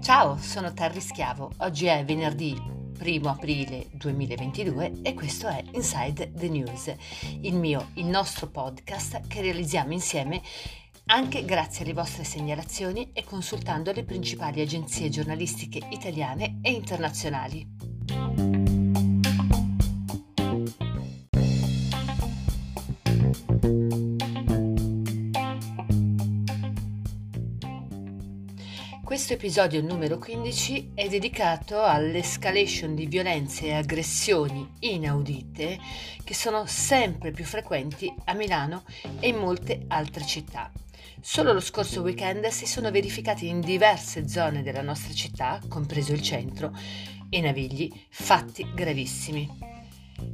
Ciao, sono Terry Schiavo. Oggi è venerdì 1 aprile 2022 e questo è Inside the News, il nostro podcast che realizziamo insieme anche grazie alle vostre segnalazioni e consultando le principali agenzie giornalistiche italiane e internazionali. Questo episodio numero 15 è dedicato all'escalation di violenze e aggressioni inaudite che sono sempre più frequenti a Milano e in molte altre città. Solo lo scorso weekend si sono verificati in diverse zone della nostra città, compreso il centro, e Navigli, fatti gravissimi.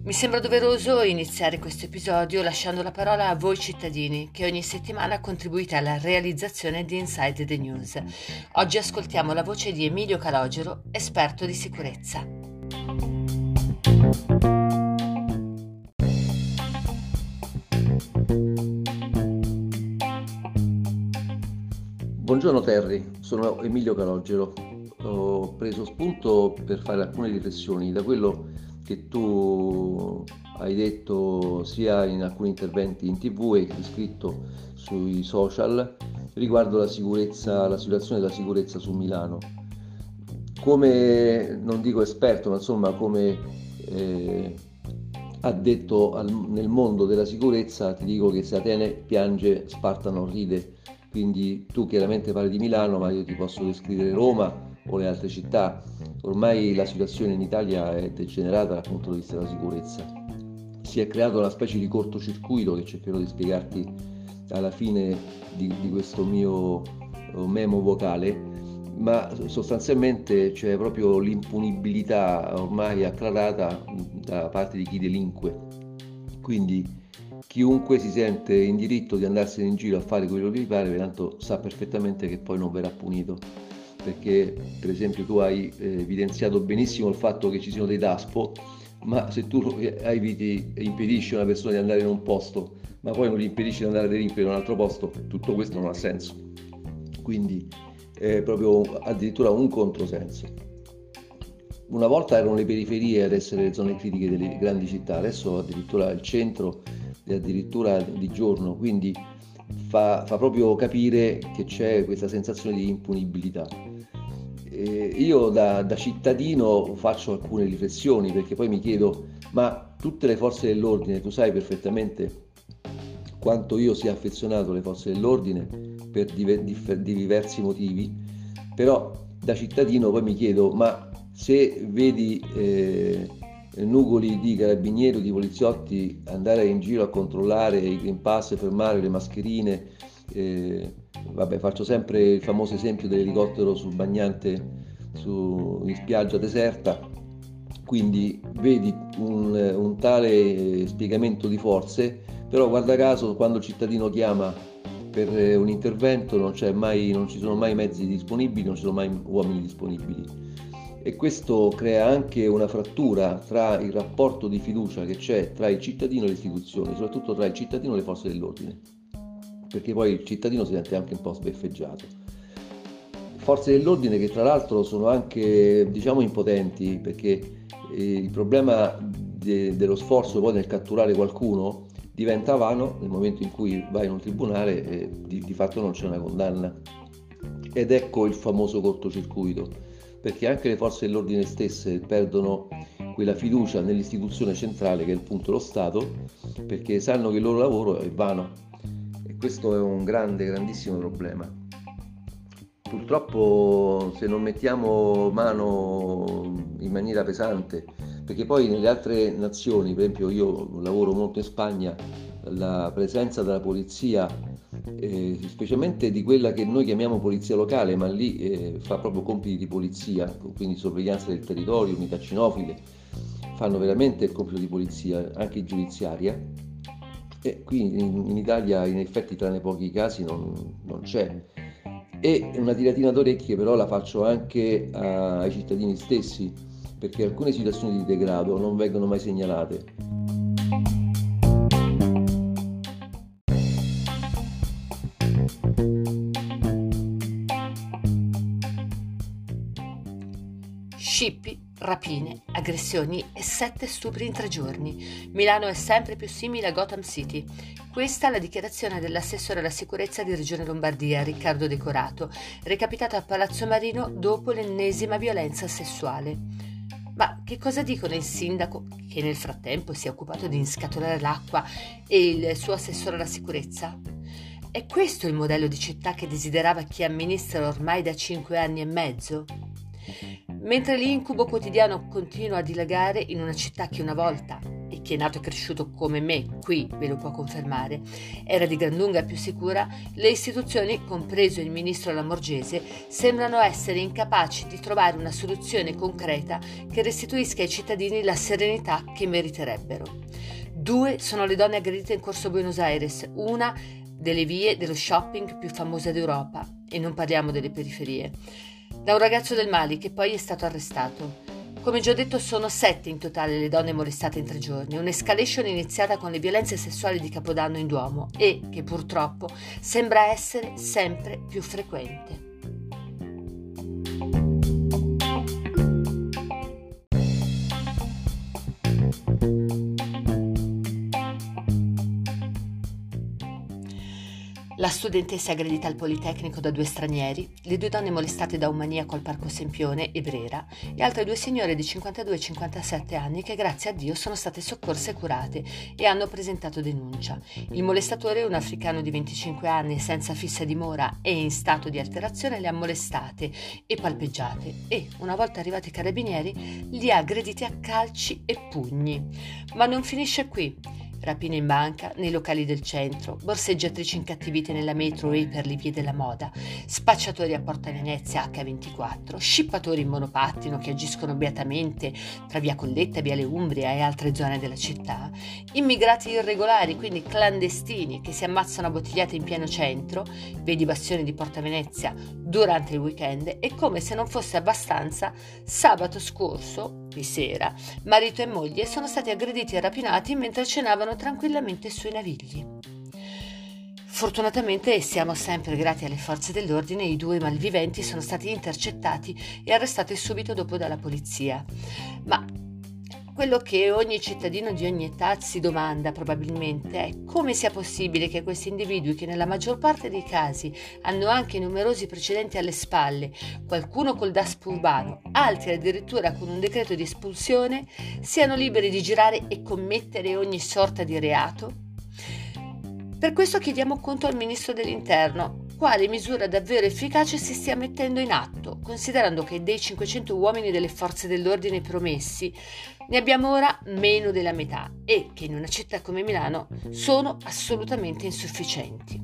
Mi sembra doveroso iniziare questo episodio lasciando la parola a voi cittadini che ogni settimana contribuite alla realizzazione di Inside the News. Oggi ascoltiamo la voce di Emilio Calogero, esperto di sicurezza. Buongiorno Terry, sono Emilio Calogero. Ho preso spunto per fare alcune riflessioni da quello che tu hai detto sia in alcuni interventi in TV e scritto sui social riguardo la sicurezza, la situazione della sicurezza su Milano. Come, non dico esperto, ma insomma come addetto nel mondo della sicurezza, ti dico che se Atene piange, Sparta non ride. Quindi tu chiaramente parli di Milano, ma io ti posso descrivere Roma o le altre città. Ormai la situazione in Italia è degenerata dal punto di vista della sicurezza. Si è creato una specie di cortocircuito che cercherò di spiegarti alla fine di questo mio memo vocale, ma sostanzialmente c'è proprio l'impunibilità ormai acclarata da parte di chi delinque. Quindi chiunque si sente in diritto di andarsene in giro a fare quello che gli pare, tanto sa perfettamente che poi non verrà punito. Perché per esempio tu hai evidenziato benissimo il fatto che ci sono dei DASPO, ma se tu impedisci a una persona di andare in un posto, ma poi non gli impedisci di andare a delinquere in un altro posto, tutto questo non ha senso. Quindi è proprio addirittura un controsenso. Una volta erano le periferie ad essere le zone critiche delle grandi città, adesso addirittura il centro e addirittura di giorno, quindi fa proprio capire che c'è questa sensazione di impunibilità. Io da cittadino faccio alcune riflessioni, perché poi mi chiedo, ma tutte le forze dell'ordine, tu sai perfettamente quanto io sia affezionato alle forze dell'ordine per diversi motivi, però da cittadino poi mi chiedo, ma se vedi nugoli di carabinieri o di poliziotti andare in giro a controllare i green pass, fermare le mascherine, faccio sempre il famoso esempio dell'elicottero sul bagnante in spiaggia deserta, quindi vedi un tale spiegamento di forze, però guarda caso quando il cittadino chiama per un intervento non ci sono mai mezzi disponibili, non ci sono mai uomini disponibili. E questo crea anche una frattura tra il rapporto di fiducia che c'è tra il cittadino e le istituzioni, soprattutto tra il cittadino e le forze dell'ordine, perché poi il cittadino si sente anche un po' sbeffeggiato. Forze dell'ordine che tra l'altro sono anche, diciamo, impotenti, perché il problema dello sforzo poi nel catturare qualcuno diventa vano nel momento in cui vai in un tribunale e di fatto non c'è una condanna. Ed ecco il famoso cortocircuito, perché anche le forze dell'ordine stesse perdono quella fiducia nell'istituzione centrale che è appunto lo Stato, perché sanno che il loro lavoro è vano. E questo è un grandissimo problema. Purtroppo se non mettiamo mano in maniera pesante, perché poi nelle altre nazioni, per esempio io lavoro molto in Spagna, la presenza della polizia, specialmente di quella che noi chiamiamo polizia locale, ma lì fa proprio compiti di polizia, quindi sorveglianza del territorio, unità cinofile, fanno veramente il compito di polizia, anche giudiziaria, e qui in Italia in effetti tranne pochi casi non c'è. E una tiratina d'orecchie però la faccio anche ai cittadini stessi, perché alcune situazioni di degrado non vengono mai segnalate. scippi, rapine, aggressioni e 7 stupri in 3 giorni. Milano è sempre più simile a Gotham City. Questa è la dichiarazione dell'assessore alla sicurezza di Regione Lombardia, Riccardo De Corato, recapitato a Palazzo Marino dopo l'ennesima violenza sessuale. Ma che cosa dicono il sindaco, che nel frattempo si è occupato di inscatolare l'acqua, e il suo assessore alla sicurezza? È questo il modello di città che desiderava chi amministra ormai da 5 anni e mezzo? Mentre l'incubo quotidiano continua a dilagare in una città che una volta, e chi è nato e cresciuto come me qui ve lo può confermare, era di gran lunga più sicura, le istituzioni, compreso il ministro Lamorgese, sembrano essere incapaci di trovare una soluzione concreta che restituisca ai cittadini la serenità che meriterebbero. 2 sono le donne aggredite in Corso Buenos Aires, una delle vie dello shopping più famosa d'Europa, e non parliamo delle periferie, da un ragazzo del Mali che poi è stato arrestato. Come già detto, sono 7 in totale le donne molestate in 3 giorni, un'escalation iniziata con le violenze sessuali di Capodanno in Duomo e che purtroppo sembra essere sempre più frequente. La studentessa aggredita al Politecnico da 2 stranieri, le 2 donne molestate da un maniaco al Parco Sempione e Brera e altre 2 signore di 52 e 57 anni che grazie a Dio sono state soccorse e curate e hanno presentato denuncia. Il molestatore, un africano di 25 anni senza fissa dimora e in stato di alterazione, le ha molestate e palpeggiate e, una volta arrivati i carabinieri, li ha aggrediti a calci e pugni. Ma non finisce qui. Rapine in banca, nei locali del centro, borseggiatrici incattivite nella metro e per le vie della moda, spacciatori a Porta Venezia H24, scippatori in monopattino che agiscono beatamente tra via Colletta, via Le Umbria e altre zone della città, immigrati irregolari, quindi clandestini, che si ammazzano a bottigliate in pieno centro, vedi bastioni di Porta Venezia, durante il weekend, e come se non fosse abbastanza, sabato scorso, di sera, marito e moglie sono stati aggrediti e rapinati mentre cenavano tranquillamente sui Navigli. Fortunatamente, e siamo sempre grati alle forze dell'ordine, i 2 malviventi sono stati intercettati e arrestati subito dopo dalla polizia. Ma quello che ogni cittadino di ogni età si domanda probabilmente è come sia possibile che questi individui, che nella maggior parte dei casi hanno anche numerosi precedenti alle spalle, qualcuno col DASPO urbano, altri addirittura con un decreto di espulsione, siano liberi di girare e commettere ogni sorta di reato? Per questo chiediamo conto al Ministro dell'Interno quale misura davvero efficace si stia mettendo in atto, considerando che dei 500 uomini delle forze dell'ordine promessi ne abbiamo ora meno della metà e che in una città come Milano sono assolutamente insufficienti.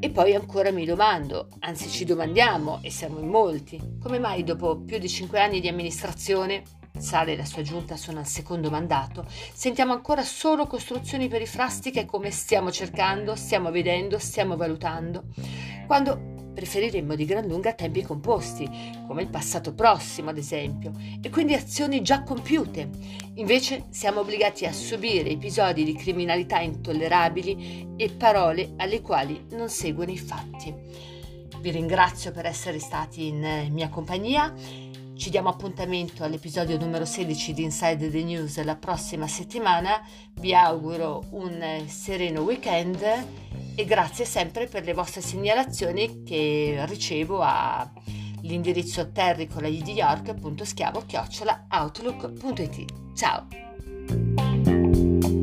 E poi ancora mi domando, anzi ci domandiamo, e siamo in molti, come mai dopo più di 5 anni di amministrazione, sale la sua giunta sono al 2° mandato, sentiamo ancora solo costruzioni perifrastiche come stiamo cercando, stiamo vedendo, stiamo valutando, quando preferiremmo di gran lunga tempi composti, come il passato prossimo ad esempio, e quindi azioni già compiute. Invece siamo obbligati a subire episodi di criminalità intollerabili e parole alle quali non seguono i fatti. Vi ringrazio per essere stati in mia compagnia. Ci diamo appuntamento all'episodio numero 16 di Inside the News la prossima settimana. Vi auguro un sereno weekend e grazie sempre per le vostre segnalazioni che ricevo all'indirizzo terricolaidiork.schiavochiocciolaoutlook.it. Ciao!